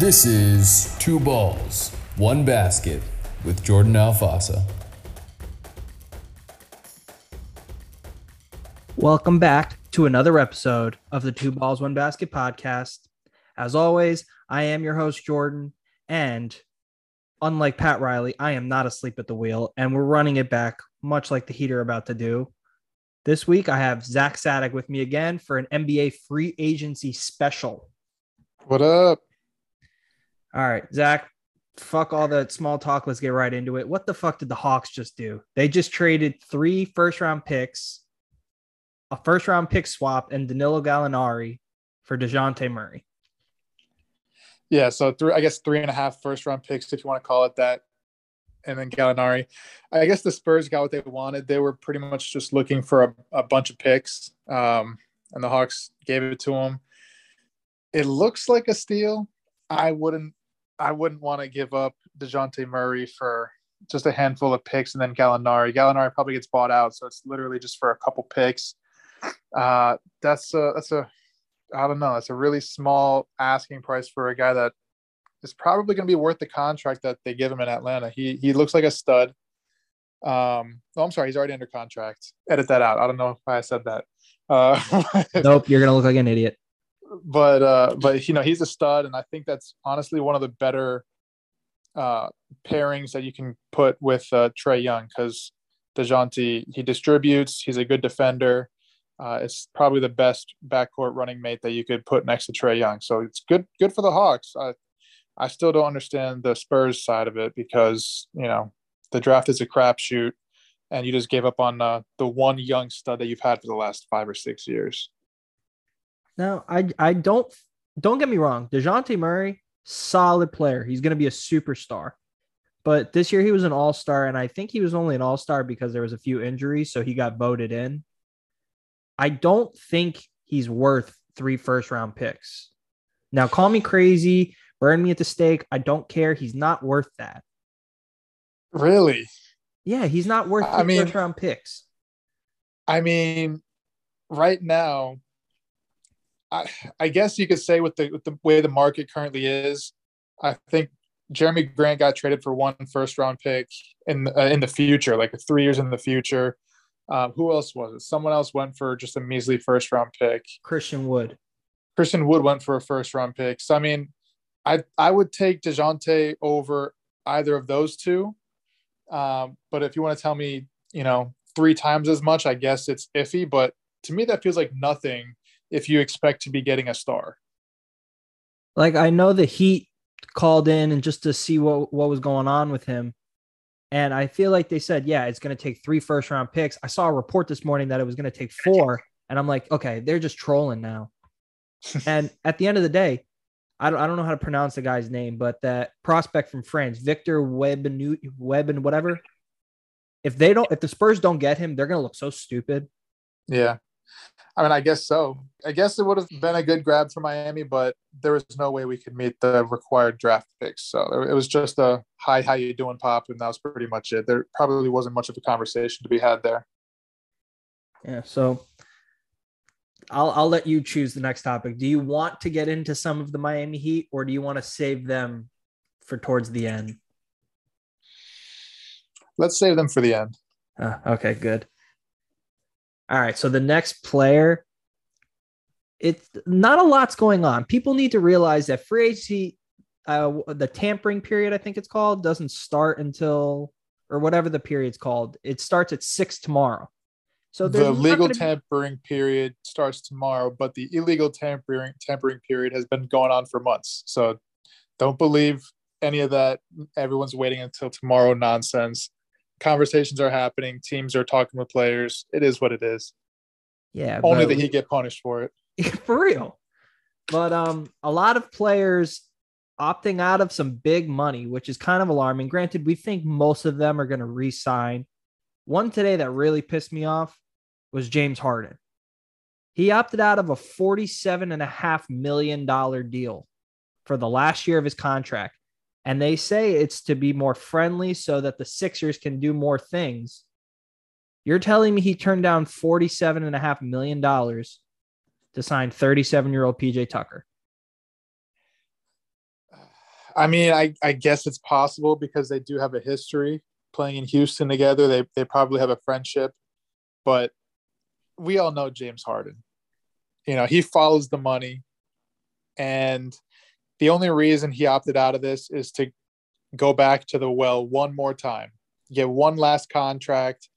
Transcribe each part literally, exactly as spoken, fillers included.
This is Two Balls, One Basket with Jordan Alfasa. Welcome back to another episode of the Two Balls, One Basket podcast. As always, I am your host, Jordan, and unlike Pat Riley, I am not asleep at the wheel, and we're running it back, much like the Heater about to do. This week, I have Zak Sadik with me again for an N B A free agency special. What up? All right, Zach, fuck all that small talk. Let's get right into it. What the fuck did the Hawks just do? They just traded three first-round picks, a first-round pick swap, and Danilo Gallinari for DeJounte Murray. Yeah, so three, I guess three and a half first-round picks, if you want to call it that, and then Gallinari. I guess the Spurs got what they wanted. They were pretty much just looking for a, a bunch of picks, um, and the Hawks gave it to them. It looks like a steal. I wouldn't. I wouldn't want to give up DeJounte Murray for just a handful of picks and then Gallinari. Gallinari probably gets bought out, so it's literally just for a couple picks. Uh, that's a, that's a, I don't know, that's a really small asking price for a guy that is probably going to be worth the contract that they give him in Atlanta. He he looks like a stud. Um, no, I'm sorry, he's already under contract. Edit that out. I don't know why I said that. Uh, nope, you're going to look like an idiot. But, uh, but you know, he's a stud, and I think that's honestly one of the better uh, pairings that you can put with uh, Trey Young, because DeJounte, he distributes, he's a good defender. Uh, it's probably the best backcourt running mate that you could put next to Trey Young. So it's good good for the Hawks. I, I still don't understand the Spurs side of it because, you know, the draft is a crapshoot, and you just gave up on uh, the one young stud that you've had for the last five or six years. No, I I don't don't get me wrong. DeJounte Murray, solid player. He's going to be a superstar. But this year he was an all-star, and I think he was only an all-star because there was a few injuries, so he got voted in. I don't think he's worth three first-round picks. Now, call me crazy, burn me at the stake. I don't care. He's not worth that. Really? Yeah, he's not worth three I mean, first-round picks. I mean, right now, I, I guess you could say with the with the way the market currently is, I think Jeremy Grant got traded for one first round pick in uh, in the future, like three years in the future. Um, who else was it? Someone else went for just a measly first round pick. Christian Wood. Christian Wood went for a first round pick. So I mean, I I would take DeJounte over either of those two. Um, but if you want to tell me, you know, three times as much, I guess it's iffy. But to me, that feels like nothing if you expect to be getting a star. Like, I know the Heat called in and just to see what, what was going on with him. And I feel like they said, yeah, it's going to take three first round picks. I saw a report this morning that it was going to take four. And I'm like, okay, they're just trolling now. And at the end of the day, I don't, I don't know how to pronounce the guy's name, but that prospect from France, Victor Webb and Webb and whatever. If they don't, if the Spurs don't get him, they're going to look so stupid. Yeah. I mean, I guess so. I guess it would have been a good grab for Miami, but there was no way we could meet the required draft picks. So it was just a hi, how you doing, Pop? And that was pretty much it. There probably wasn't much of a conversation to be had there. Yeah. So I'll, I'll let you choose the next topic. Do you want to get into some of the Miami Heat, or do you want to save them for towards the end? Let's save them for the end. Uh, okay, good. All right, so the next player, it's not a lot's going on. People need to realize that free agency, uh, the tampering period, I think it's called, doesn't start until, or whatever the period's called. It starts at six tomorrow. So the legal tampering be... period starts tomorrow, but the illegal tampering tampering period has been going on for months. So don't believe any of that. Everyone's waiting until tomorrow nonsense. Conversations are happening. Teams are talking with players. It is what it is. Yeah. Only that he get punished for it. For real. But um, a lot of players opting out of some big money, which is kind of alarming. Granted, we think most of them are going to re-sign. One today that really pissed me off was James Harden. He opted out of a forty-seven point five million dollars deal for the last year of his contract. And they say it's to be more friendly so that the Sixers can do more things. You're telling me he turned down forty-seven point five million dollars to sign thirty-seven-year-old P J. Tucker. I mean, I, I guess it's possible because they do have a history playing in Houston together. They they probably have a friendship, but we all know James Harden. You know, he follows the money, and the only reason he opted out of this is to go back to the well one more time, get one last contract.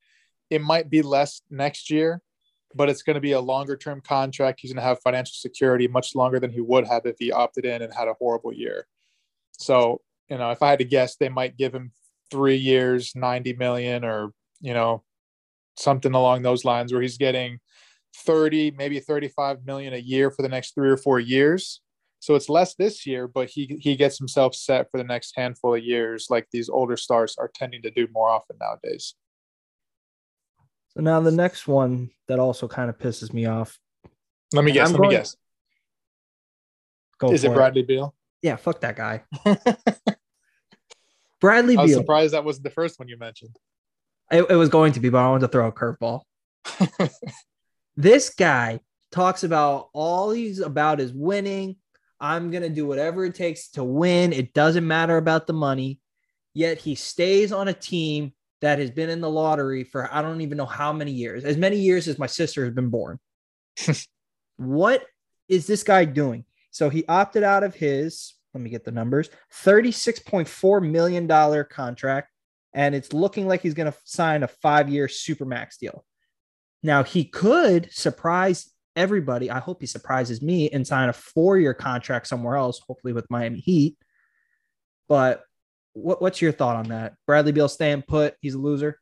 It might be less next year, but it's going to be a longer-term contract. He's going to have financial security much longer than he would have if he opted in and had a horrible year. So, you know, if I had to guess, they might give him three years, ninety million, or, you know, something along those lines where he's getting thirty, maybe thirty-five million a year for the next three or four years. So it's less this year, but he, he gets himself set for the next handful of years, like these older stars are tending to do more often nowadays. So now the next one that also kind of pisses me off. Let me and guess. I'm let going, me guess. Go Is it Bradley it. Beal? Yeah, fuck that guy. Bradley Beal. I was Beal. surprised that wasn't the first one you mentioned. It, it was going to be, but I wanted to throw a curveball. This guy talks about all he's about is winning. I'm going to do whatever it takes to win. It doesn't matter about the money. Yet he stays on a team that has been in the lottery for I don't even know how many years, as many years as my sister has been born. What is this guy doing? So he opted out of his, let me get the numbers, thirty-six point four million dollars contract, and it's looking like he's going to sign a five-year Supermax deal. Now, he could surprise everybody. I hope he surprises me and sign a four-year contract somewhere else, hopefully with Miami Heat. But what, what's your thought on that? Bradley Beal staying put. He's a loser.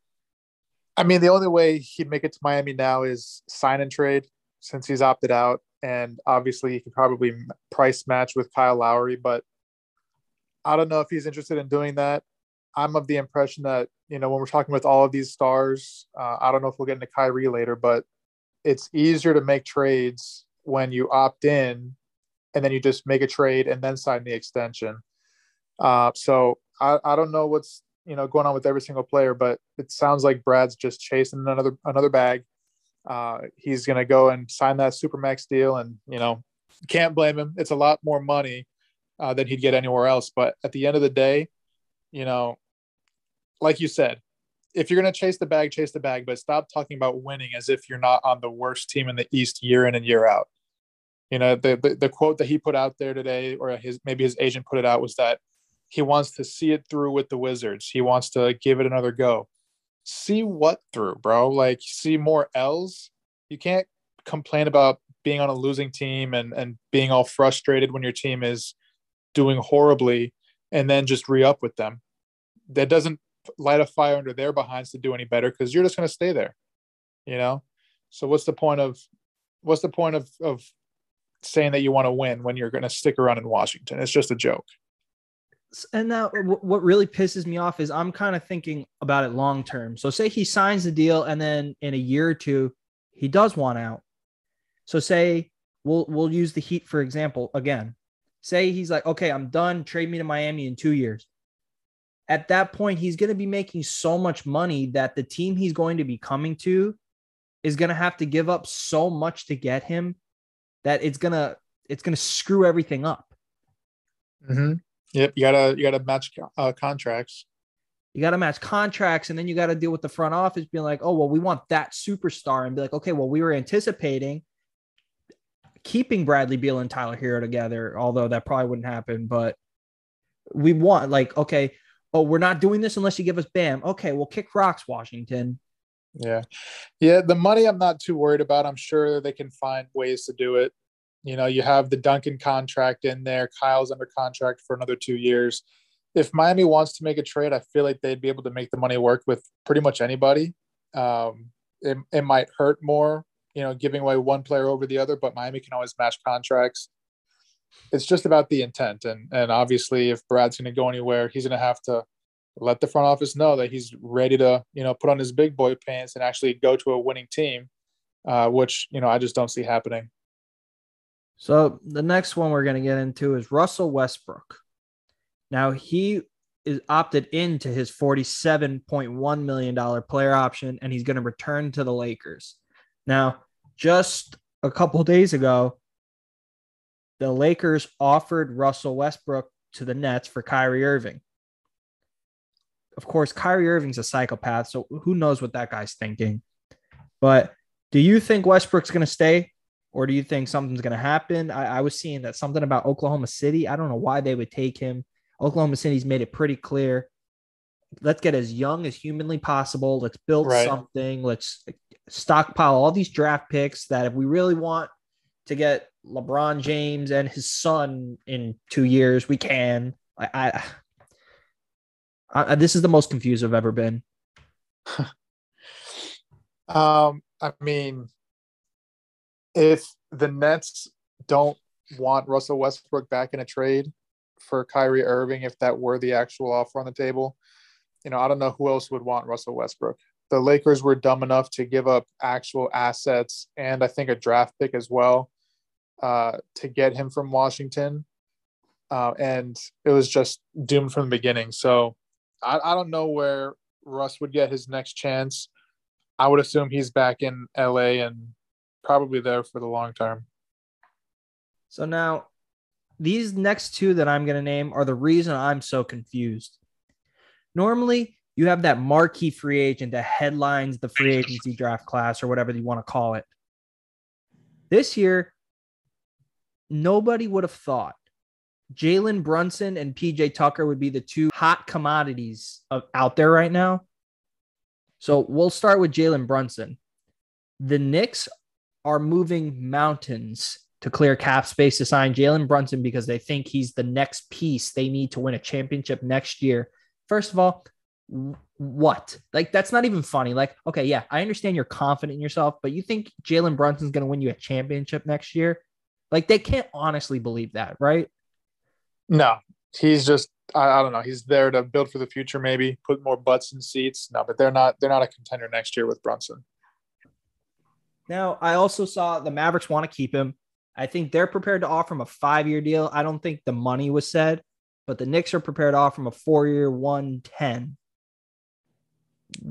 I mean, the only way he'd make it to Miami now is sign and trade since he's opted out. And obviously, he could probably price match with Kyle Lowry, but I don't know if he's interested in doing that. I'm of the impression that, you know, when we're talking with all of these stars, uh, I don't know if we'll get into Kyrie later, but it's easier to make trades when you opt in and then you just make a trade and then sign the extension. Uh, so I, I don't know what's, you know, going on with every single player, but it sounds like Brad's just chasing another, another bag. Uh, he's going to go and sign that Supermax deal, and, you know, can't blame him. It's a lot more money uh, than he'd get anywhere else. But at the end of the day, you know, like you said, if you're going to chase the bag, chase the bag, but stop talking about winning as if you're not on the worst team in the East year in and year out. You know, the, the, the quote that he put out there today, or his, maybe his agent put it out, was that he wants to see it through with the Wizards. He wants to give it another go. See what through, bro? Like, see more L's? You can't complain about being on a losing team and, and being all frustrated when your team is doing horribly and then just re-up with them. That doesn't light a fire under their behinds to do any better, because you're just going to stay there, you know? So what's the point of what's the point of, of saying that you want to win when you're going to stick around in Washington? It's just a joke. And now what really pisses me off is I'm kind of thinking about it long term. So say he signs the deal and then in a year or two, he does want out. So say we'll we'll use the Heat, for example, again. Say he's like, okay, I'm done. Trade me to Miami in two years. At that point, he's going to be making so much money that the team he's going to be coming to is going to have to give up so much to get him that it's going to it's going to screw everything up. Mm-hmm. Yep, you gotta you gotta match uh, contracts. You gotta match contracts, and then you gotta deal with the front office being like, "Oh, well, we want that superstar," and be like, "Okay, well, we were anticipating keeping Bradley Beal and Tyler Herro together, although that probably wouldn't happen, but we want like, okay, oh, we're not doing this unless you give us Bam. Okay, well, kick rocks, Washington." Yeah, yeah. The money, I'm not too worried about. I'm sure they can find ways to do it. You know, you have the Duncan contract in there. Kyle's under contract for another two years. If Miami wants to make a trade, I feel like they'd be able to make the money work with pretty much anybody. Um, it, it might hurt more, you know, giving away one player over the other, but Miami can always match contracts. It's just about the intent. And, and obviously, if Brad's going to go anywhere, he's going to have to let the front office know that he's ready to, you know, put on his big boy pants and actually go to a winning team, uh, which, you know, I just don't see happening. So the next one we're going to get into is Russell Westbrook. Now he is opted into his forty-seven point one million dollars player option, and he's going to return to the Lakers. Now, just a couple days ago, the Lakers offered Russell Westbrook to the Nets for Kyrie Irving. Of course, Kyrie Irving's a psychopath, so who knows what that guy's thinking. But do you think Westbrook's going to stay, or do you think something's going to happen? I, I was seeing that something about Oklahoma City. I don't know why they would take him. Oklahoma City's made it pretty clear. Let's get as young as humanly possible. Let's build right. something. Let's stockpile all these draft picks that if we really want to get LeBron James and his son in two years, we can. I, I, I this is the most confused I've ever been. um, I mean, if the Nets don't want Russell Westbrook back in a trade for Kyrie Irving, if that were the actual offer on the table, you know, I don't know who else would want Russell Westbrook. The Lakers were dumb enough to give up actual assets and I think a draft pick as well uh, to get him from Washington. Uh, and it was just doomed from the beginning. So I, I don't know where Russ would get his next chance. I would assume he's back in L A and probably there for the long term. So now these next two that I'm going to name are the reason I'm so confused. Normally, you have that marquee free agent that headlines the free agency draft class or whatever you want to call it. This year, nobody would have thought Jalen Brunson and P J. Tucker would be the two hot commodities of, out there right now. So we'll start with Jalen Brunson. The Knicks are moving mountains to clear cap space to sign Jalen Brunson because they think he's the next piece they need to win a championship next year. First of all, what? Like, that's not even funny. Like, okay, yeah, I understand you're confident in yourself, but you think Jalen Brunson's going to win you a championship next year? Like, they can't honestly believe that, right? No, he's just, I, I don't know. He's there to build for the future, maybe put more butts in seats. No, but they're not, they're not a contender next year with Brunson. Now, I also saw the Mavericks want to keep him. I think they're prepared to offer him a five-year deal. I don't think the money was said, but the Knicks are prepared to offer him a four-year one ten.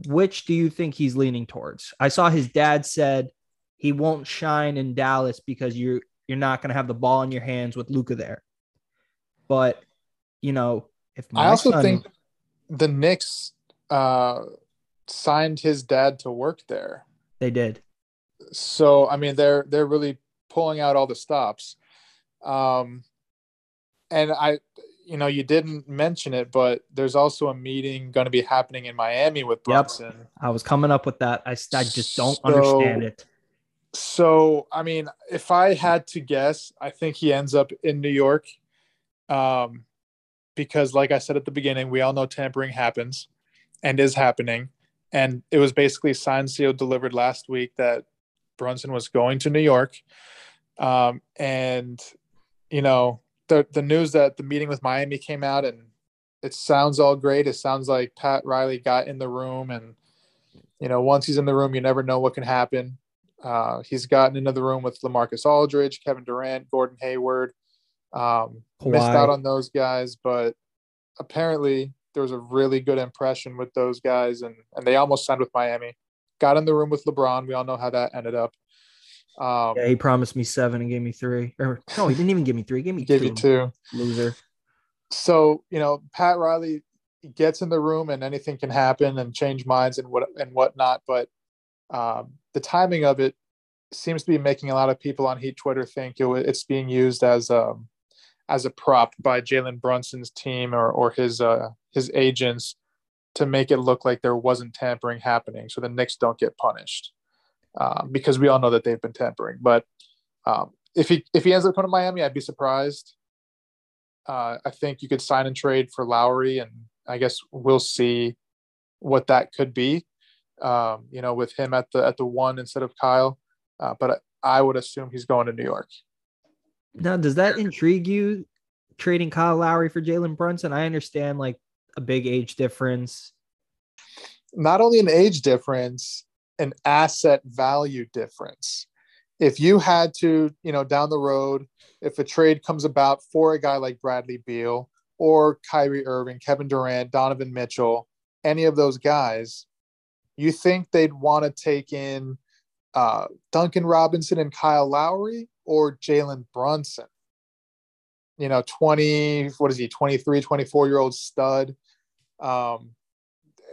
Which do you think he's leaning towards? I saw his dad said he won't shine in Dallas because you're, you're not going to have the ball in your hands with Luka there. But, you know, if my I also son... think the Knicks uh, signed his dad to work there. They did. So, I mean, they're, they're really pulling out all the stops. Um, and I, you know, you didn't mention it, but there's also a meeting going to be happening in Miami with Brunson. Yep. I was coming up with that. I, I just don't so, understand it. So, I mean, if I had to guess, I think he ends up in New York. Um, because like I said at the beginning, we all know tampering happens and is happening. And it was basically signed, sealed, delivered last week that Brunson was going to New York. Um, and, you know, The the news that the meeting with Miami came out and it sounds all great. It sounds like Pat Riley got in the room and, you know, once he's in the room, you never know what can happen. Uh, he's gotten into the room with LaMarcus Aldridge, Kevin Durant, Gordon Hayward. Um, missed out on those guys, but apparently there was a really good impression with those guys and, and they almost signed with Miami. Got in the room with LeBron. We all know how that ended up. Um, yeah, he promised me seven and gave me three. Or, no, he didn't even give me three. He gave me gave two. You two. Loser. So, you know, Pat Riley gets in the room and anything can happen and change minds and what and whatnot. But um, the timing of it seems to be making a lot of people on Heat Twitter think it, it's being used as um, as a prop by Jalen Brunson's team or or his uh, his agents to make it look like there wasn't tampering happening, so the Knicks don't get punished. Um, because we all know that they've been tampering. But um, if he if he ends up coming to Miami, I'd be surprised. Uh, I think you could sign and trade for Lowry, and I guess we'll see what that could be. Um, you know, with him at the at the one instead of Kyle. Uh, but I, I would assume he's going to New York. Now, does that intrigue you? Trading Kyle Lowry for Jalen Brunson? I understand like a big age difference. Not only an age difference. An asset value difference. If you had to, you know, down the road, if a trade comes about for a guy like Bradley Beal or Kyrie Irving, Kevin Durant, Donovan Mitchell, any of those guys, you think they'd want to take in uh, Duncan Robinson and Kyle Lowry or Jalen Brunson? you know, twenty, what is he, twenty-three, twenty-four year old stud. Um,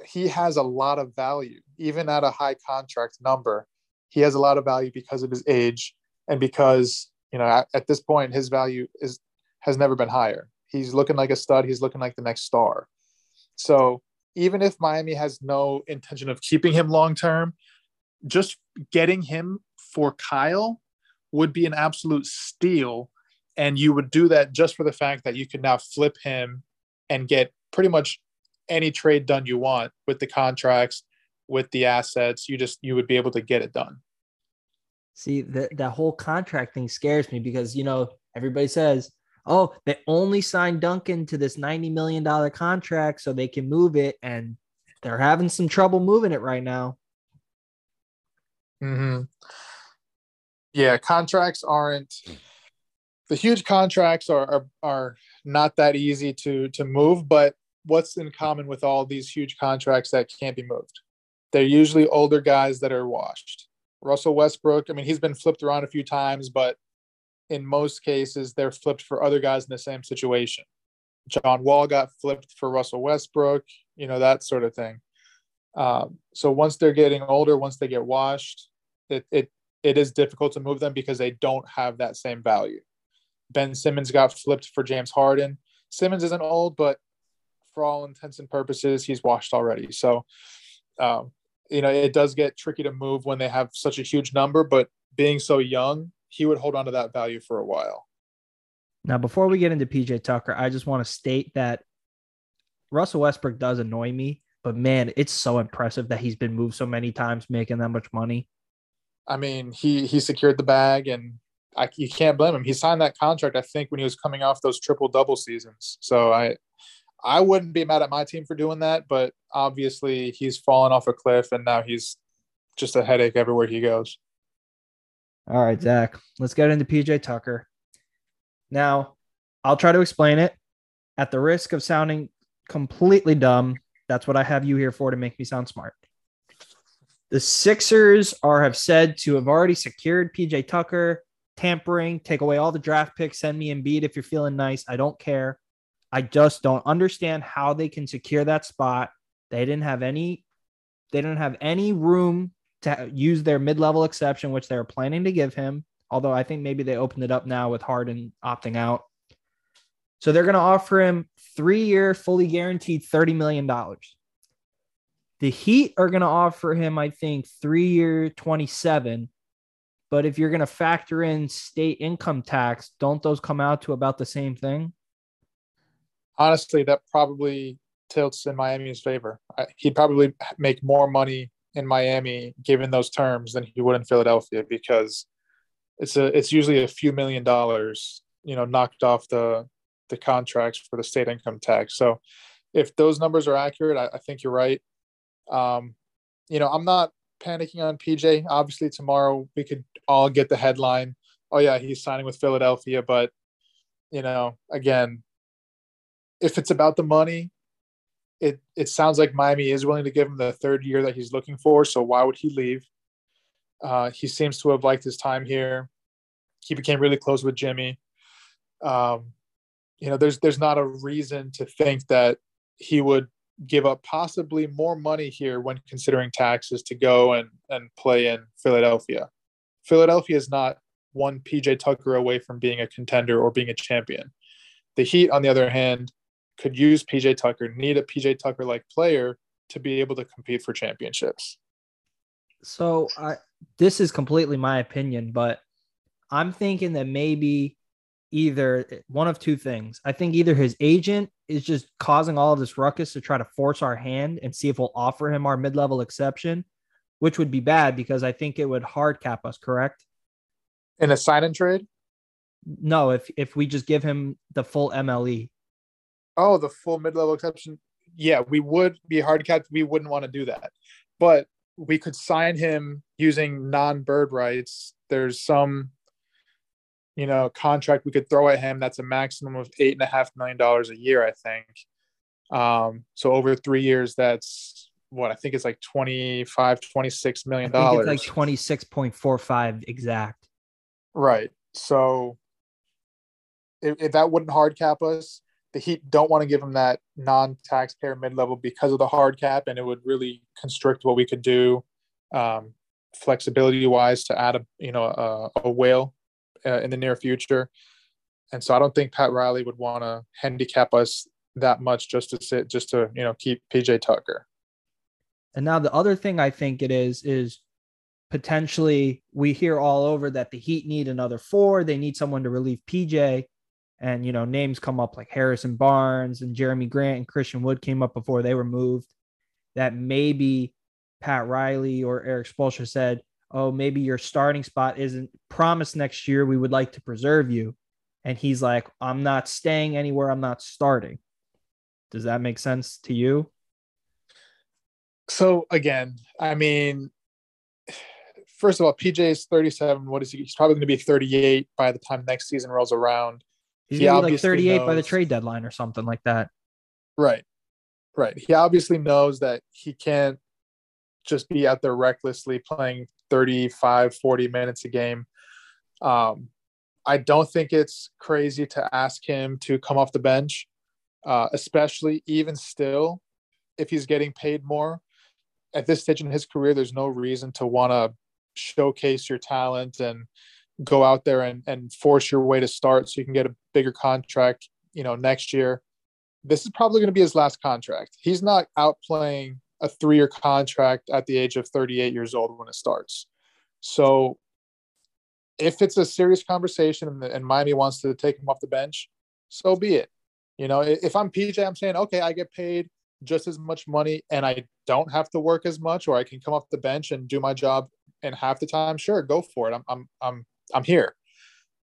he has a lot of value, even at a high contract number. He has a lot of value because of his age and because, you know, at, at this point, his value is, has never been higher. He's looking like a stud. He's looking like the next star. So even if Miami has no intention of keeping him long-term, just getting him for Kyle would be an absolute steal. And you would do that just for the fact that you could now flip him and get pretty much any trade done you want with the contracts, with the assets. You just, you would be able to get it done. See, that that whole contract thing scares me because, you know, everybody says, oh, they only signed Duncan to this ninety million dollars contract so they can move it. And they're having some trouble moving it right now. Mm-hmm. Yeah. Contracts aren't, the huge contracts are, are, are not that easy to, to move, but what's in common with all these huge contracts that can't be moved? They're usually older guys that are washed. Russell Westbrook, I mean, he's been flipped around a few times, but in most cases, they're flipped for other guys in the same situation. John Wall got flipped for Russell Westbrook, you know, that sort of thing. Um, so once they're getting older, once they get washed, it, it it is difficult to move them because they don't have that same value. Ben Simmons got flipped for James Harden. Simmons isn't old, but for all intents and purposes, he's washed already. So, um, you know, it does get tricky to move when they have such a huge number, but being so young, he would hold on to that value for a while. Now, before we get into P J Tucker, I just want to state that Russell Westbrook does annoy me, but man, it's so impressive that he's been moved so many times, making that much money. I mean, he, he secured the bag and I, you can't blame him. He signed that contract, I think, when he was coming off those triple double seasons. So I, I wouldn't be mad at my team for doing that, but obviously he's fallen off a cliff and now he's just a headache everywhere he goes. All right, Zach, let's get into P J Tucker. Now, I'll try to explain it at the risk of sounding completely dumb. That's what I have you here for, to make me sound smart. The Sixers are have said to have already secured P J Tucker, tampering, take away all the draft picks, send me Embiid if you're feeling nice. I don't care. I just don't understand how they can secure that spot. They didn't have any, they didn't have any room to use their mid-level exception, which they were planning to give him, although I think maybe they opened it up now with Harden opting out. So they're going to offer him three-year, fully guaranteed thirty million dollars. The Heat are going to offer him, I think, three-year twenty-seven, but if you're going to factor in state income tax, don't those come out to about the same thing? Honestly, that probably tilts in Miami's favor. He'd probably make more money in Miami, given those terms, than he would in Philadelphia, because it's a it's usually a few million dollars, you know, knocked off the the contracts for the state income tax. So, if those numbers are accurate, I, I think you're right. Um, you know, I'm not panicking on P J. Obviously, tomorrow we could all get the headline, "Oh yeah, he's signing with Philadelphia." But you know, again, if it's about the money, It it sounds like Miami is willing to give him the third year that he's looking for, so why would he leave? Uh, he seems to have liked his time here. He became really close with Jimmy. Um, you know, there's there's not a reason to think that he would give up possibly more money here when considering taxes to go and, and play in Philadelphia. Philadelphia is not one P J Tucker away from being a contender or being a champion. The Heat, on the other hand, could use P J Tucker, need a P J Tucker-like player to be able to compete for championships. So I, this is completely my opinion, but I'm thinking that maybe either one of two things. I think either his agent is just causing all of this ruckus to try to force our hand and see if we'll offer him our mid-level exception, which would be bad because I think it would hard cap us, correct? In a sign-and trade? No, if if we just give him the full M L E. Oh, the full mid-level exception. Yeah, we would be hard capped. We wouldn't want to do that, but we could sign him using non-bird rights. There's some, you know, contract we could throw at him that's a maximum of eight and a half million dollars a year, I think. Um, so over three years, that's what I think it's like twenty-five, twenty-six million dollars. I think it's like twenty-six point four five exact. Right. So if, if that wouldn't hard cap us, the Heat don't want to give him that non-taxpayer mid-level because of the hard cap, and it would really constrict what we could do um, flexibility-wise to add a you know a, a whale uh, in the near future. And so I don't think Pat Riley would want to handicap us that much just to sit, just to you know keep P J. Tucker. And now the other thing I think it is is potentially we hear all over that the Heat need another four. They need someone to relieve P J. And, you know, names come up like Harrison Barnes and Jeremy Grant and Christian Wood came up before they were moved, that maybe Pat Riley or Eric Spoelstra said, oh, maybe your starting spot isn't promised next year. We would like to preserve you. And he's like, I'm not staying anywhere. I'm not starting. Does that make sense to you? So, again, I mean, first of all, P J's thirty-seven. What is he? He's probably going to be thirty-eight by the time next season rolls around. He's he gonna be like thirty-eight knows, by the trade deadline or something like that. Right. Right. He obviously knows that he can't just be out there recklessly playing thirty-five, forty minutes a game. Um, I don't think it's crazy to ask him to come off the bench, uh, especially even still if he's getting paid more. At this stage in his career, there's no reason to want to showcase your talent and go out there and, and force your way to start so you can get a bigger contract, you know, next year. This is probably going to be his last contract. He's not outplaying a three-year contract at the age of thirty-eight years old when it starts. So if it's a serious conversation and, and Miami wants to take him off the bench, so be it. You know, if I'm P J, I'm saying, okay, I get paid just as much money and I don't have to work as much, or I can come off the bench and do my job in half the time. Sure, go for it. I'm, I'm, I'm, I'm here.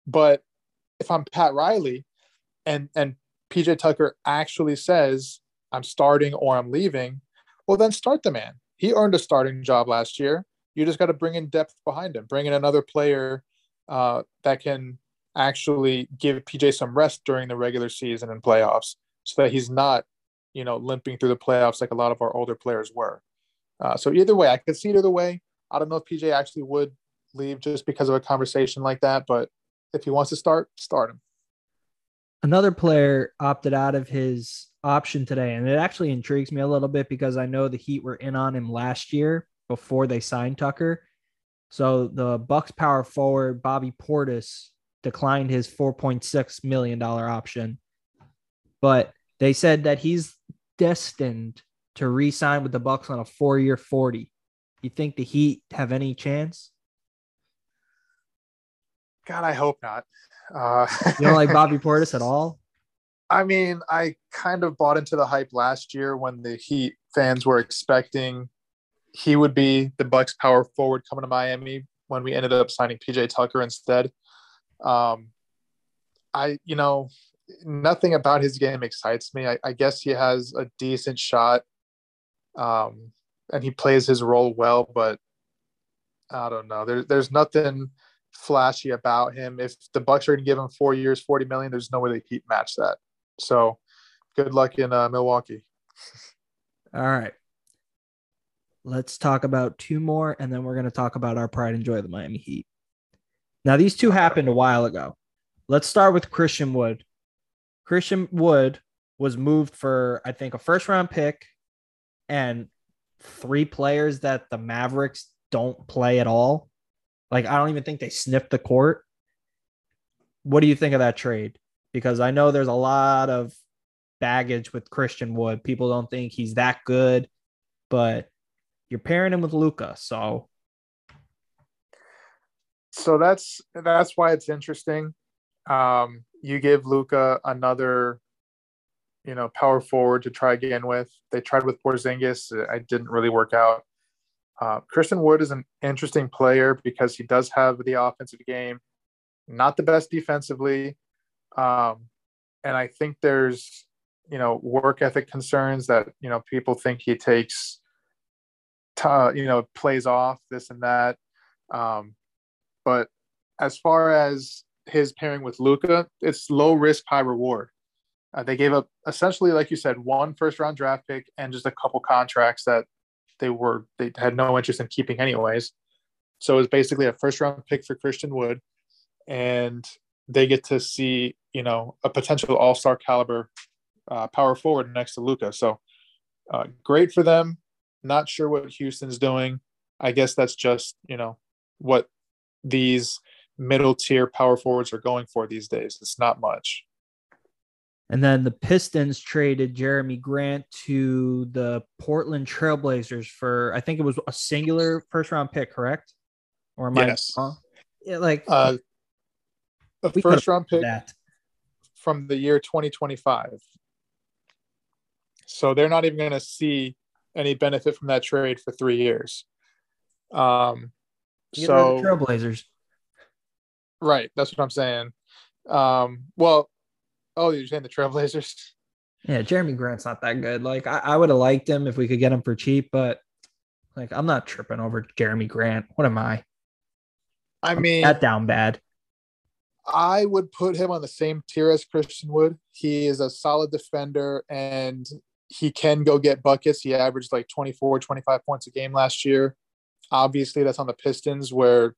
But if I'm Pat Riley and and P J Tucker actually says I'm starting or I'm leaving, well, then start the man. He earned a starting job last year. You just got to bring in depth behind him, bring in another player uh, that can actually give P J some rest during the regular season and playoffs so that he's not, you know, limping through the playoffs like a lot of our older players were. Uh, so either way, I could see it either way. I don't know if P J actually would leave just because of a conversation like that, but if he wants to start, start him. Another player opted out of his option today, and it actually intrigues me a little bit because I know the Heat were in on him last year before they signed Tucker. So the Bucks power forward Bobby Portis declined his four point six million dollars option, but they said that he's destined to re-sign with the Bucks on a four-year forty. You think the Heat have any chance? God, I hope not. Uh, you don't like Bobby Portis at all? I mean, I kind of bought into the hype last year when the Heat fans were expecting he would be the Bucks power forward coming to Miami when we ended up signing P J Tucker instead. Um, I, you know, nothing about his game excites me. I, I guess he has a decent shot um, and he plays his role well, but I don't know. There, there's nothing flashy about him. If the Bucks are going to give him four years, forty million, there's no way the Heat match that. So, good luck in uh, Milwaukee. All right, let's talk about two more, and then we're going to talk about our pride and joy of the Miami Heat. Now, these two happened a while ago. Let's start with Christian Wood. Christian Wood was moved for, I think, a first-round pick and three players that the Mavericks don't play at all. Like, I don't even think they sniffed the court. What do you think of that trade? Because I know there's a lot of baggage with Christian Wood. People don't think he's that good, but you're pairing him with Luka. So, so that's that's why it's interesting. Um, you give Luka another, you know, power forward to try again with. They tried with Porzingis. It didn't really work out. Uh, Christian Wood is an interesting player because he does have the offensive game, not the best defensively. Um, and I think there's, you know, work ethic concerns that, you know, people think he takes, t- you know, plays off this and that. Um, but as far as his pairing with Luka, it's low risk, high reward. Uh, they gave up essentially, like you said, one first round draft pick and just a couple contracts that they were they had no interest in keeping anyways. So it was basically a first round pick for Christian Wood and they get to see, you know, a potential all-star caliber uh, power forward next to Luka. So uh, great for them. Not sure what Houston's doing. I guess that's just, you know, what these middle tier power forwards are going for these days. It's not much. And then the Pistons traded Jeremy Grant to the Portland Trailblazers for, I think it was a singular first round pick, correct? Or am yes. I wrong? Yeah, like uh, a first round pick that. From the year twenty twenty-five. So they're not even going to see any benefit from that trade for three years. Um, you so the Trailblazers, right? That's what I'm saying. Um, well, oh, you're saying the Trailblazers? Yeah, Jeremy Grant's not that good. Like, I, I would have liked him if we could get him for cheap, but like, I'm not tripping over Jeremy Grant. What am I? I mean, that down bad. I would put him on the same tier as Christian Wood. He is a solid defender and he can go get buckets. He averaged like twenty-four, twenty-five points a game last year. Obviously, that's on the Pistons where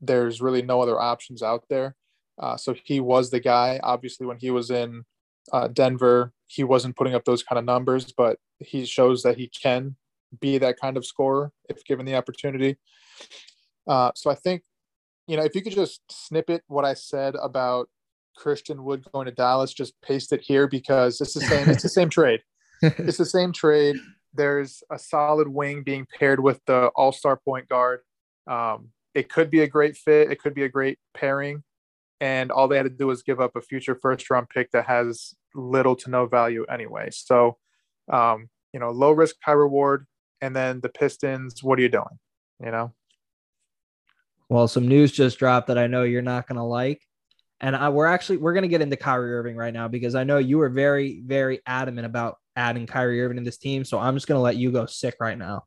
there's really no other options out there. Uh, so he was the guy. Obviously, when he was in uh, Denver, he wasn't putting up those kind of numbers, but he shows that he can be that kind of scorer if given the opportunity. Uh, so I think, you know, if you could just snippet what I said about Christian Wood going to Dallas, just paste it here because it's the same. It's the same trade. It's the same trade. There's a solid wing being paired with the all-star point guard. Um, it could be a great fit. It could be a great pairing. And all they had to do was give up a future first-round pick that has little to no value anyway. So, um, you know, low risk, high reward. And then the Pistons, what are you doing? You know? Well, some news just dropped that I know you're not going to like. And I, we're actually, we're going to get into Kyrie Irving right now because I know you were very, very adamant about adding Kyrie Irving to this team. So I'm just going to let you go sick right now.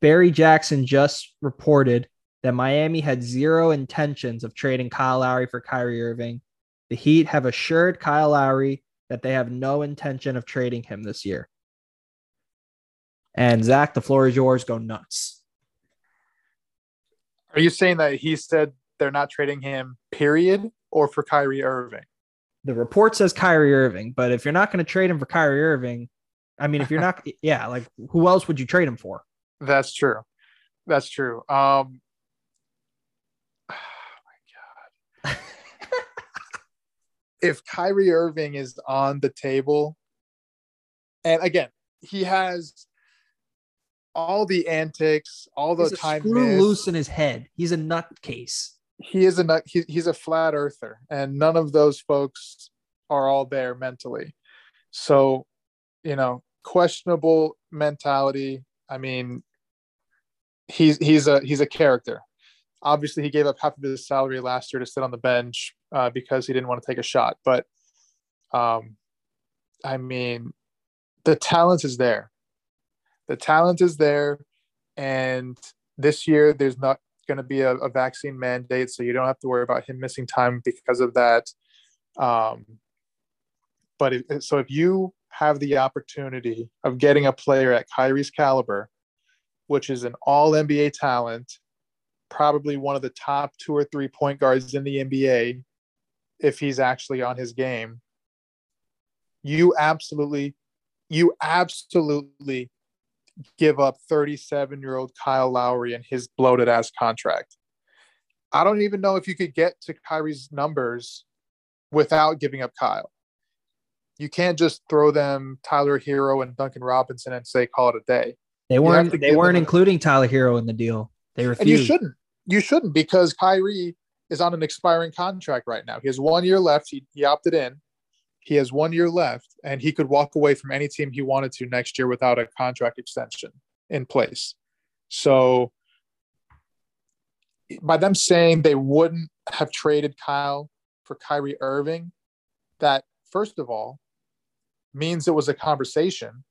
Barry Jackson just reported that Miami had zero intentions of trading Kyle Lowry for Kyrie Irving. The Heat have assured Kyle Lowry that they have no intention of trading him this year. And Zach, the floor is yours. Go nuts. Are you saying that he said they're not trading him, period, or for Kyrie Irving? The report says Kyrie Irving, but if you're not going to trade him for Kyrie Irving, I mean, if you're not, yeah, like who else would you trade him for? That's true. That's true. Um, oh my God. If Kyrie Irving is on the table, and again, he has all the antics, all the time screw loose in his head. He's a nutcase. He is a he, he's a flat earther, and none of those folks are all there mentally. So, you know, questionable mentality. I mean, he's he's a he's a character. Obviously, he gave up half of his salary last year to sit on the bench uh, because he didn't want to take a shot. But, um, I mean, the talent is there. The talent is there, and this year there's not going to be a, a vaccine mandate, so you don't have to worry about him missing time because of that. Um, but if, so if you have the opportunity of getting a player at Kyrie's caliber, which is an all N B A talent, probably one of the top two or three point guards in the N B A, if he's actually on his game, you absolutely, you absolutely give up thirty-seven-year-old Kyle Lowry and his bloated-ass contract. I don't even know if you could get to Kyrie's numbers without giving up Kyle. You can't just throw them Tyler Herro and Duncan Robinson and say call it a day. They weren't. They weren't including Tyler Herro in the deal. They refused. And you shouldn't. You shouldn't because Kyrie is on an expiring contract right now. He has one year left. He, he opted in. He has one year left, and he could walk away from any team he wanted to next year without a contract extension in place. So by them saying they wouldn't have traded Kyle for Kyrie Irving, that, first of all, means it was a conversation.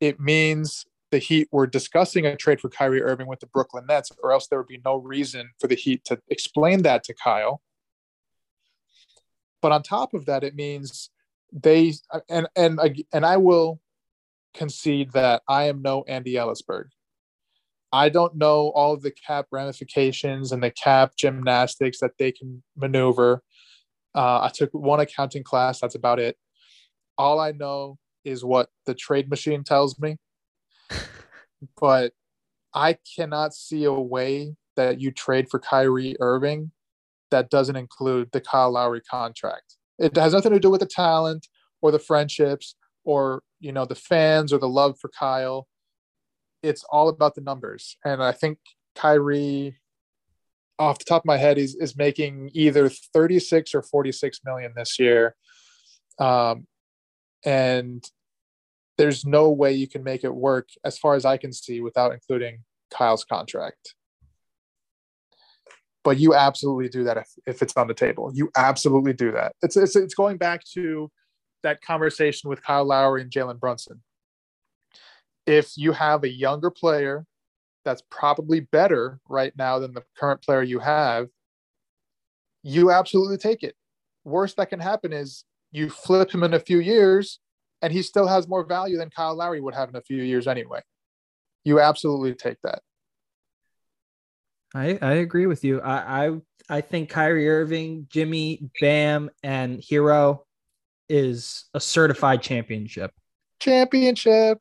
It means the Heat were discussing a trade for Kyrie Irving with the Brooklyn Nets, or else there would be no reason for the Heat to explain that to Kyle. But on top of that, it means they and and and I will concede that I am no Andy Ellisberg. I don't know all of the cap ramifications and the cap gymnastics that they can maneuver. Uh, I took one accounting class. That's about it. All I know is what the trade machine tells me. But I cannot see a way that you trade for Kyrie Irving that doesn't include the Kyle Lowry contract. It has nothing to do with the talent or the friendships or, you know, the fans or the love for Kyle. It's all about the numbers. And I think Kyrie, off the top of my head, is, is making either thirty-six or forty-six million this year. Um, and there's no way you can make it work, as far as I can see, without including Kyle's contract. But you absolutely do that if, if it's on the table. You absolutely do that. It's, it's, it's going back to that conversation with Kyle Lowry and Jalen Brunson. If you have a younger player that's probably better right now than the current player you have, you absolutely take it. Worst that can happen is you flip him in a few years and he still has more value than Kyle Lowry would have in a few years anyway. You absolutely take that. I, I agree with you. I, I I think Kyrie Irving, Jimmy, Bam, and Herro is a certified championship. Championship.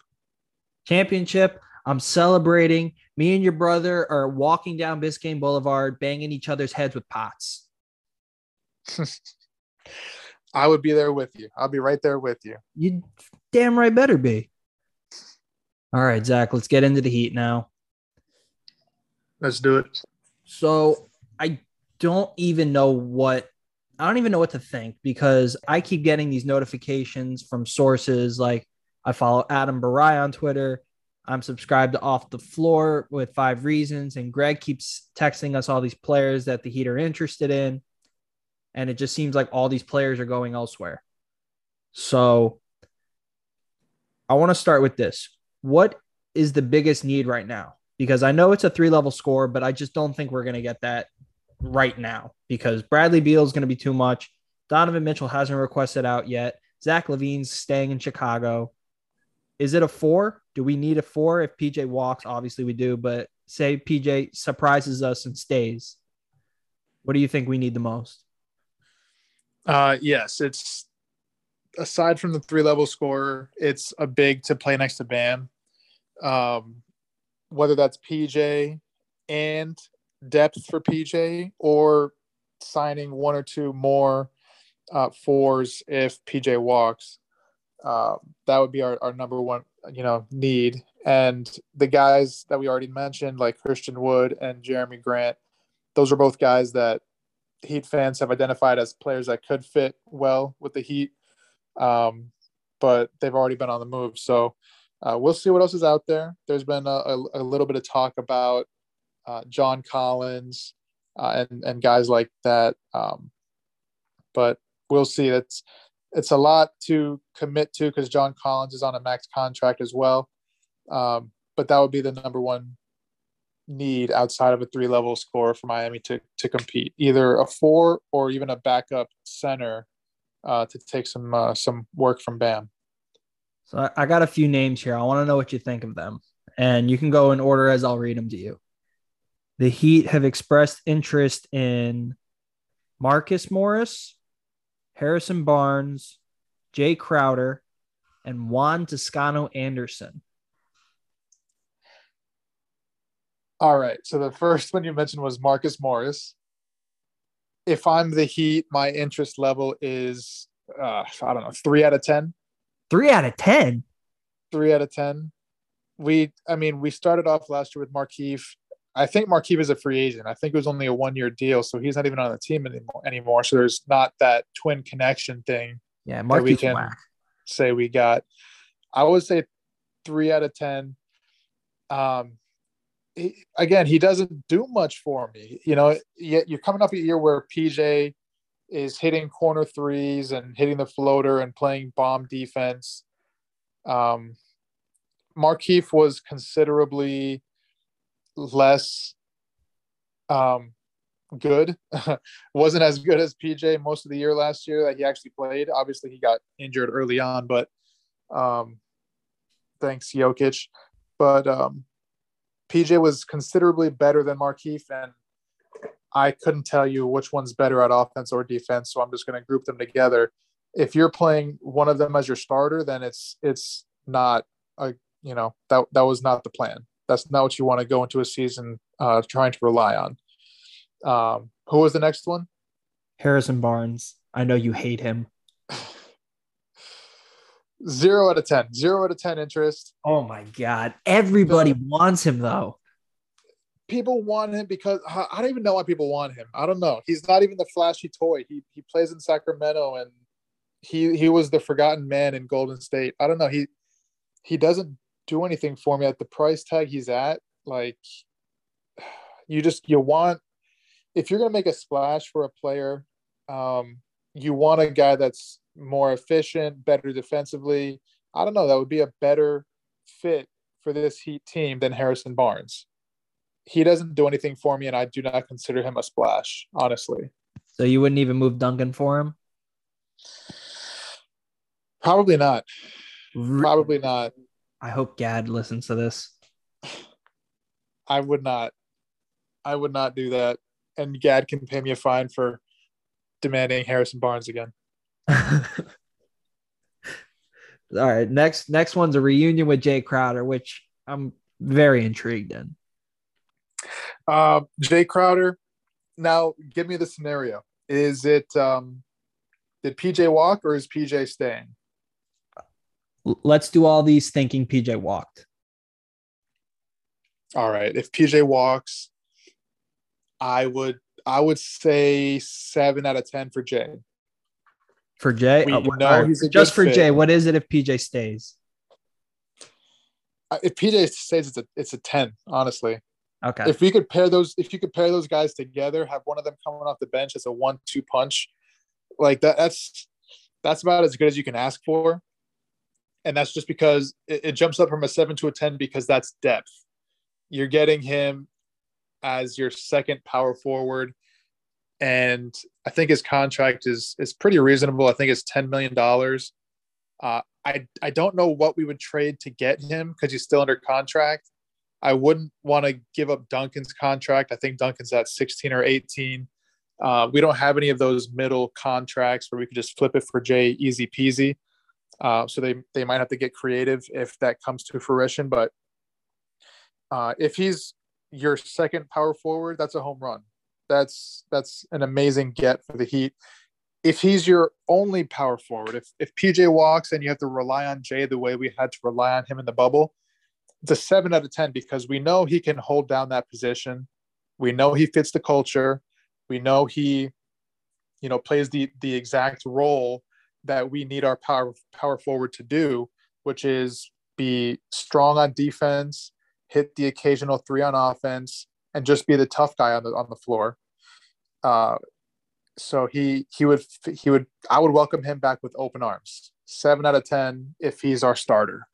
Championship. I'm celebrating. Me and your brother are walking down Biscayne Boulevard, banging each other's heads with pots. I would be there with you. I'll be right there with you. You damn right better be. All right, Zach, let's get into the Heat now. Let's do it. So I don't even know what I don't even know what to think, because I keep getting these notifications from sources. Like, I follow Adam Barai on Twitter. I'm subscribed to Off the Floor with Five Reasons. And Greg keeps texting us all these players that the Heat are interested in. And it just seems like all these players are going elsewhere. So I want to start with this. What is the biggest need right now? Because I know it's a three-level score, but I just don't think we're going to get that right now, because Bradley Beal is going to be too much. Donovan Mitchell hasn't requested out yet. Zach LaVine's staying in Chicago. Is it a four? Do we need a four? If P J walks, obviously we do, but say P J surprises us and stays. What do you think we need the most? Uh, yes, it's aside from the three-level scorer, it's a big to play next to Bam. Um, whether that's P J and depth for P J, or signing one or two more uh, fours if P J walks. Uh, that would be our, our number one, you know, need. And the guys that we already mentioned, like Christian Wood and Jeremy Grant, those are both guys that Heat fans have identified as players that could fit well with the Heat, um, but they've already been on the move. So uh, we'll see what else is out there. There's been a, a, a little bit of talk about uh, John Collins uh, and, and guys like that, um, but we'll see. That's It's a lot to commit to, because John Collins is on a max contract as well. Um, but that would be the number one need outside of a three-level score for Miami to to compete. Either a four or even a backup center uh, to take some uh, some work from Bam. So I got a few names here. I want to know what you think of them. And you can go in order as I'll read them to you. The Heat have expressed interest in Marcus Morris, Harrison Barnes, Jay Crowder, and Juan Toscano-Anderson. All right. So the first one you mentioned was Marcus Morris. If I'm the Heat, my interest level is, uh, I don't know, three out of ten. three out of ten? three out of ten. We, I mean, we started off last year with Markieff. I think Markieff is a free agent. I think it was only a one-year deal, so he's not even on the team anymore. anymore. So there's not that twin connection thing. Yeah, Markieff, we can whack. Say we got. I would say three out of ten. Um, he, again, he doesn't do much for me. You know, yet you're coming up a year where P J is hitting corner threes and hitting the floater and playing bomb defense. Um, Markieff was considerably less um good wasn't as good as P J most of the year last year that he actually played. Obviously he got injured early on, but um thanks Jokic. But um P J was considerably better than Markieff, and I couldn't tell you which one's better at offense or defense, so I'm just going to group them together. If you're playing one of them as your starter, then it's it's not a you know that that was not the plan. That's not what you want to go into a season uh, trying to rely on. Um, who was the next one? Harrison Barnes. I know you hate him. Zero out of ten. Zero out of ten interest. Oh my God! Everybody the, wants him though. People want him because I don't even know why people want him. I don't know. He's not even the flashy toy. He he plays in Sacramento, and he he was the forgotten man in Golden State. I don't know. He he doesn't do anything for me at the price tag he's at. Like you just you want if you're gonna make a splash for a player, um, you want a guy that's more efficient, better defensively. I don't know. That would be a better fit for this Heat team than Harrison Barnes. He doesn't do anything for me, and I do not consider him a splash, honestly. So you wouldn't even move Duncan for him? Probably not. Probably not. I hope Gad listens to this. I would not. I would not do that. And Gad can pay me a fine for demanding Harrison Barnes again. All right, next next one's a reunion with Jay Crowder, which I'm very intrigued in. Uh, Jay Crowder, now give me the scenario. Is it um, did P J walk or is P J staying? Let's do all these thinking P J walked. All right, if P J walks, I would I would say seven out of ten for Jay. For Jay, we, uh, no, he's just for fit. Jay, what is it if P J stays? If P J stays, it's a it's a ten, honestly. Okay. If we could pair those, if you could pair those guys together, have one of them coming off the bench as a one two punch, like that, that's that's about as good as you can ask for, and that's just because it, it jumps up from a seven to a ten because that's depth. You're getting him as your second power forward. And I think his contract is is pretty reasonable. I think it's ten million dollars. Uh, I I don't know what we would trade to get him because he's still under contract. I wouldn't want to give up Duncan's contract. I think Duncan's at sixteen or eighteen. Uh, we don't have any of those middle contracts where we could just flip it for Jay easy peasy. Uh, so they, they might have to get creative if that comes to fruition. But uh, if he's your second power forward, that's a home run. That's that's an amazing get for the Heat. If he's your only power forward, if if P J walks and you have to rely on Jay the way we had to rely on him in the bubble, it's a seven out of ten because we know he can hold down that position. We know he fits the culture. We know he, you know, plays the the exact role that we need our power power forward to do, which is be strong on defense, hit the occasional three on offense, and just be the tough guy on the on the floor. Uh, so he he would he would I would welcome him back with open arms. Seven out of ten if he's our starter.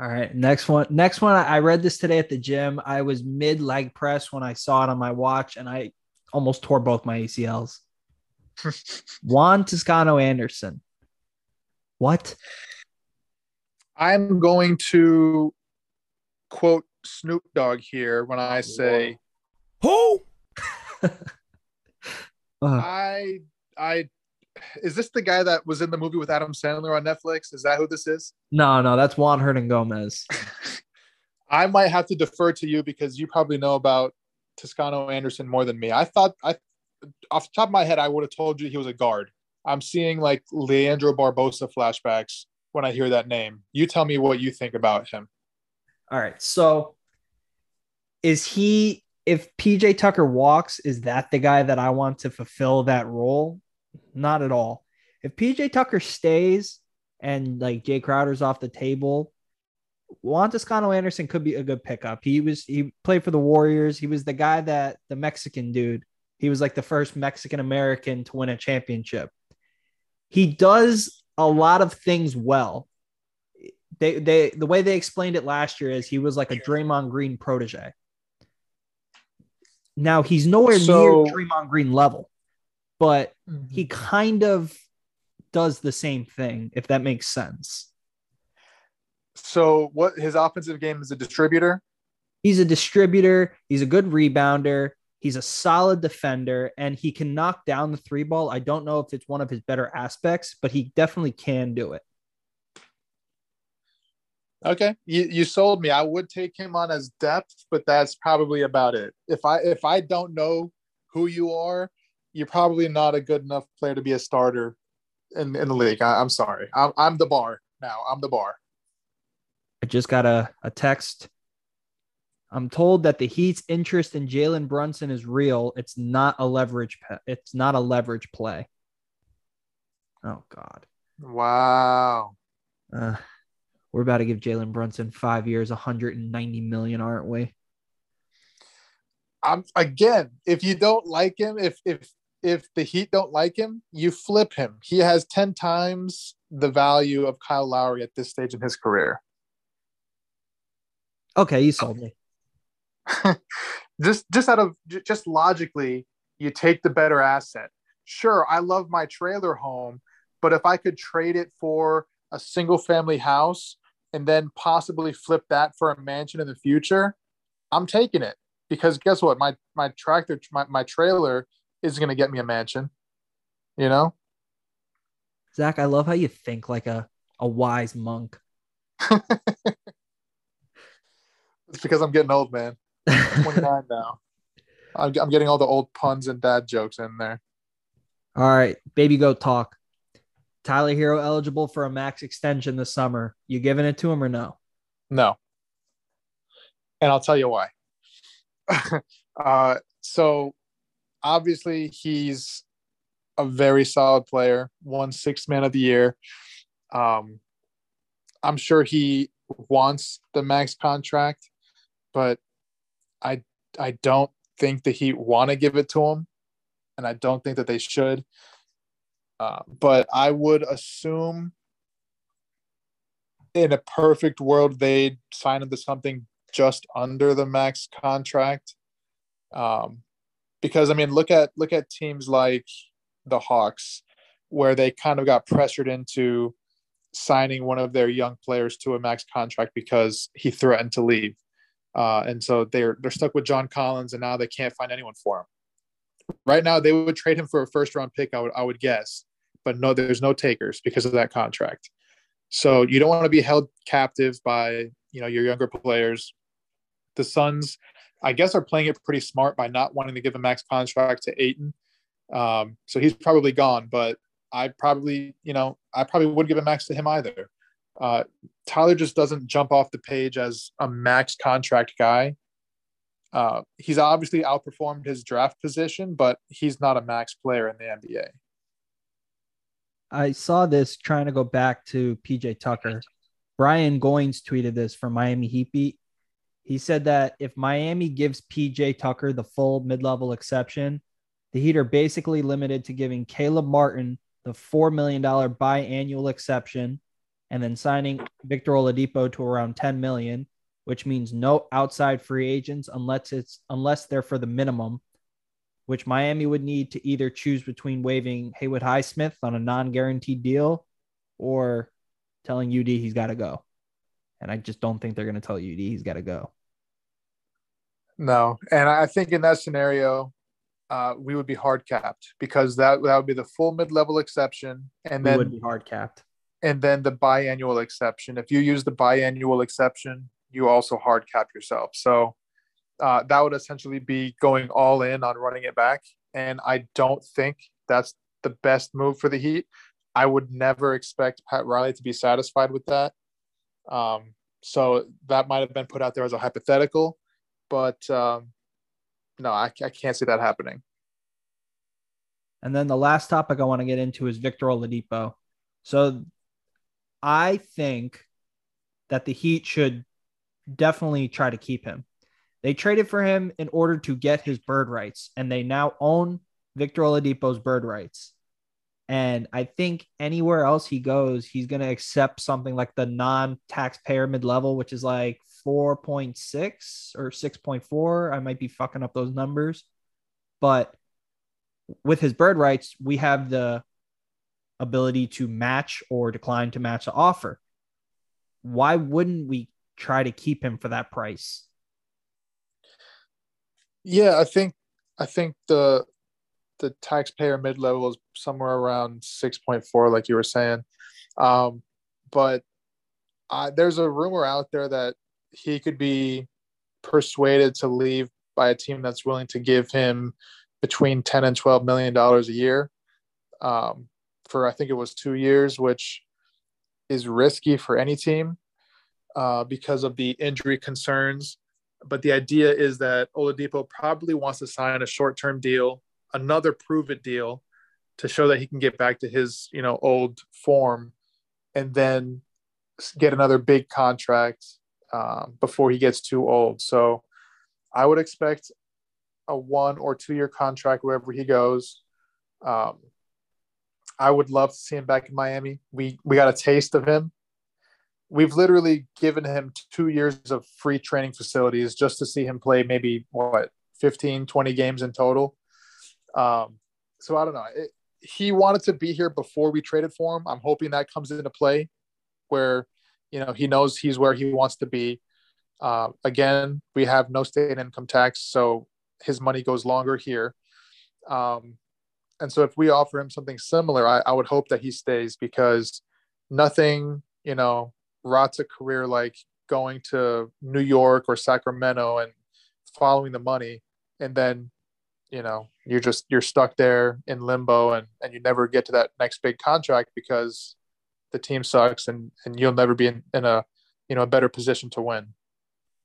All right, next one. Next one. I read this today at the gym. I was mid leg press when I saw it on my watch, and I almost tore both my A C Ls. Juan Toscano-Anderson. What? I'm going to quote Snoop Dogg here when I say who I I is this the guy that was in the movie with Adam Sandler on Netflix? Is that who this is? No, no, that's Juan Hernan Gomez. I might have to defer to you because you probably know about Toscano-Anderson more than me. I thought I off the top of my head I would have told you he was a guard. I'm seeing like Leandro Barbosa flashbacks when I hear that name. You tell me what you think about him. All right, so is he, if P J Tucker walks, is that the guy that I want to fulfill that role? Not at all. If P J Tucker stays and like Jay Crowder's off the table, Juan Toscano-Anderson could be a good pickup. He was, he played for the Warriors. He was the guy that, the Mexican dude, he was like the first Mexican-American to win a championship. He does a lot of things well. They, they, the way they explained it last year is he was like a Draymond Green protege. Now he's nowhere so, near Draymond Green level, but mm-hmm. he kind of does the same thing, if that makes sense. So what his offensive game is a distributor. He's a distributor. He's a good rebounder. He's a solid defender, and he can knock down the three ball. I don't know if it's one of his better aspects, but he definitely can do it. Okay, you, you sold me. I would take him on as depth, but that's probably about it. If I if I don't know who you are, you're probably not a good enough player to be a starter in, in the league. I, I'm sorry. I'm, I'm the bar now. I'm the bar. I just got a, a text. I'm told that the Heat's interest in Jalen Brunson is real. It's not a leverage. Pe- it's not a leverage play. Oh God! Wow. Uh, we're about to give Jalen Brunson five years, one hundred ninety million, aren't we? I'm again. If you don't like him, if if if the Heat don't like him, you flip him. He has ten times the value of Kyle Lowry at this stage in his career. Okay, you sold me. just just out of just logically, you take the better asset. Sure, I love my trailer home, but if I could trade it for a single family house and then possibly flip that for a mansion in the future, I'm taking it, because guess what? My my tractor my, my trailer is going to get me a mansion, you know? Zach, I love how you think like a a wise monk. It's because I'm getting old, man. I'm twenty-nine now. I'm, I'm getting all the old puns and dad jokes in there. All right, baby goat talk. Tyler Herro eligible for a max extension this summer. You giving it to him or no? No. And I'll tell you why. uh, so, obviously, he's a very solid player. Won sixth man of the year. Um, I'm sure he wants the max contract, but I I don't think the Heat want to give it to him, and I don't think that they should. Uh, but I would assume in a perfect world they'd sign him to something just under the max contract. Um, because I mean, look at look at teams like the Hawks, where they kind of got pressured into signing one of their young players to a max contract because he threatened to leave. Uh, and so they're they're stuck with John Collins, and now they can't find anyone for him. Right now, they would trade him for a first-round pick, I would I would guess. But no, there's no takers because of that contract. So you don't want to be held captive by, you know, your younger players. The Suns, I guess, are playing it pretty smart by not wanting to give a max contract to Ayton. Um, so he's probably gone, but I probably, you know, I probably wouldn't give a max to him either. Uh, Tyler just doesn't jump off the page as a max contract guy. Uh, he's obviously outperformed his draft position, but he's not a max player in the N B A. I saw this trying to go back to P J Tucker. Brian Goins tweeted this from Miami Heat Beat. He said that if Miami gives P J Tucker the full mid-level exception, the Heat are basically limited to giving Caleb Martin the four million dollars biannual exception, and then signing Victor Oladipo to around ten million dollars, which means no outside free agents unless it's unless they're for the minimum, which Miami would need to either choose between waiving Haywood Highsmith on a non-guaranteed deal or telling U D he's got to go. And I just don't think they're going to tell U D he's got to go. No, and I think in that scenario, Uh, we would be hard capped because that, that would be the full mid-level exception. And we then would be hard capped. And then the biannual exception. If you use the biannual exception, you also hard cap yourself. So uh, that would essentially be going all in on running it back. And I don't think that's the best move for the Heat. I would never expect Pat Riley to be satisfied with that. Um, so that might have been put out there as a hypothetical, but um, no, I, I can't see that happening. And then the last topic I want to get into is Victor Oladipo. So I think that the Heat should definitely try to keep him. They traded for him in order to get his bird rights, and they now own Victor Oladipo's bird rights. And I think anywhere else he goes, he's going to accept something like the non-taxpayer mid-level, which is like four point six or six point four. I might be fucking up those numbers. But with his bird rights, we have the ability to match or decline to match the offer. Why wouldn't we try to keep him for that price? Yeah, I think I think the the taxpayer mid level is somewhere around six point four, like you were saying. Um, but I, there's a rumor out there that he could be persuaded to leave by a team that's willing to give him between ten and twelve million dollars a year um, for I think it was two years, which is risky for any team uh, because of the injury concerns. But the idea is that Oladipo probably wants to sign a short-term deal, another prove-it deal, to show that he can get back to his, you know, old form, and then get another big contract um, before he gets too old. So I would expect a one or two-year contract wherever he goes. Um, I would love to see him back in Miami. We we got a taste of him. We've literally given him two years of free training facilities just to see him play maybe, what, fifteen, twenty games in total. Um, so I don't know. It, he wanted to be here before we traded for him. I'm hoping that comes into play where, you know, he knows he's where he wants to be. Uh, again, we have no state income tax, so his money goes longer here. Um, and so if we offer him something similar, I, I would hope that he stays because nothing, you know, rots a career like going to New York or Sacramento and following the money, and then you know you're just you're stuck there in limbo and and you never get to that next big contract because the team sucks and and you'll never be in, in a you know a better position to win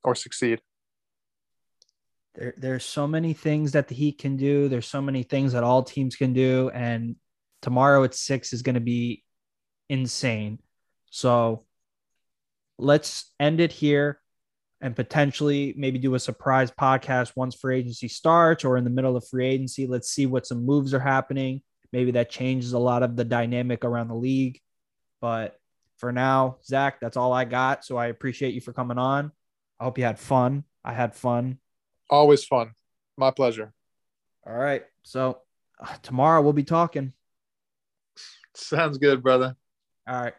or succeed. There, there's so many things that the Heat can do. There's so many things that all teams can do, and tomorrow at six is going to be insane. So let's end it here and potentially maybe do a surprise podcast once free agency starts or in the middle of free agency. Let's see what some moves are happening. Maybe that changes a lot of the dynamic around the league. But for now, Zach, that's all I got. So I appreciate you for coming on. I hope you had fun. I had fun. Always fun. My pleasure. All right. So uh, tomorrow we'll be talking. Sounds good, brother. All right.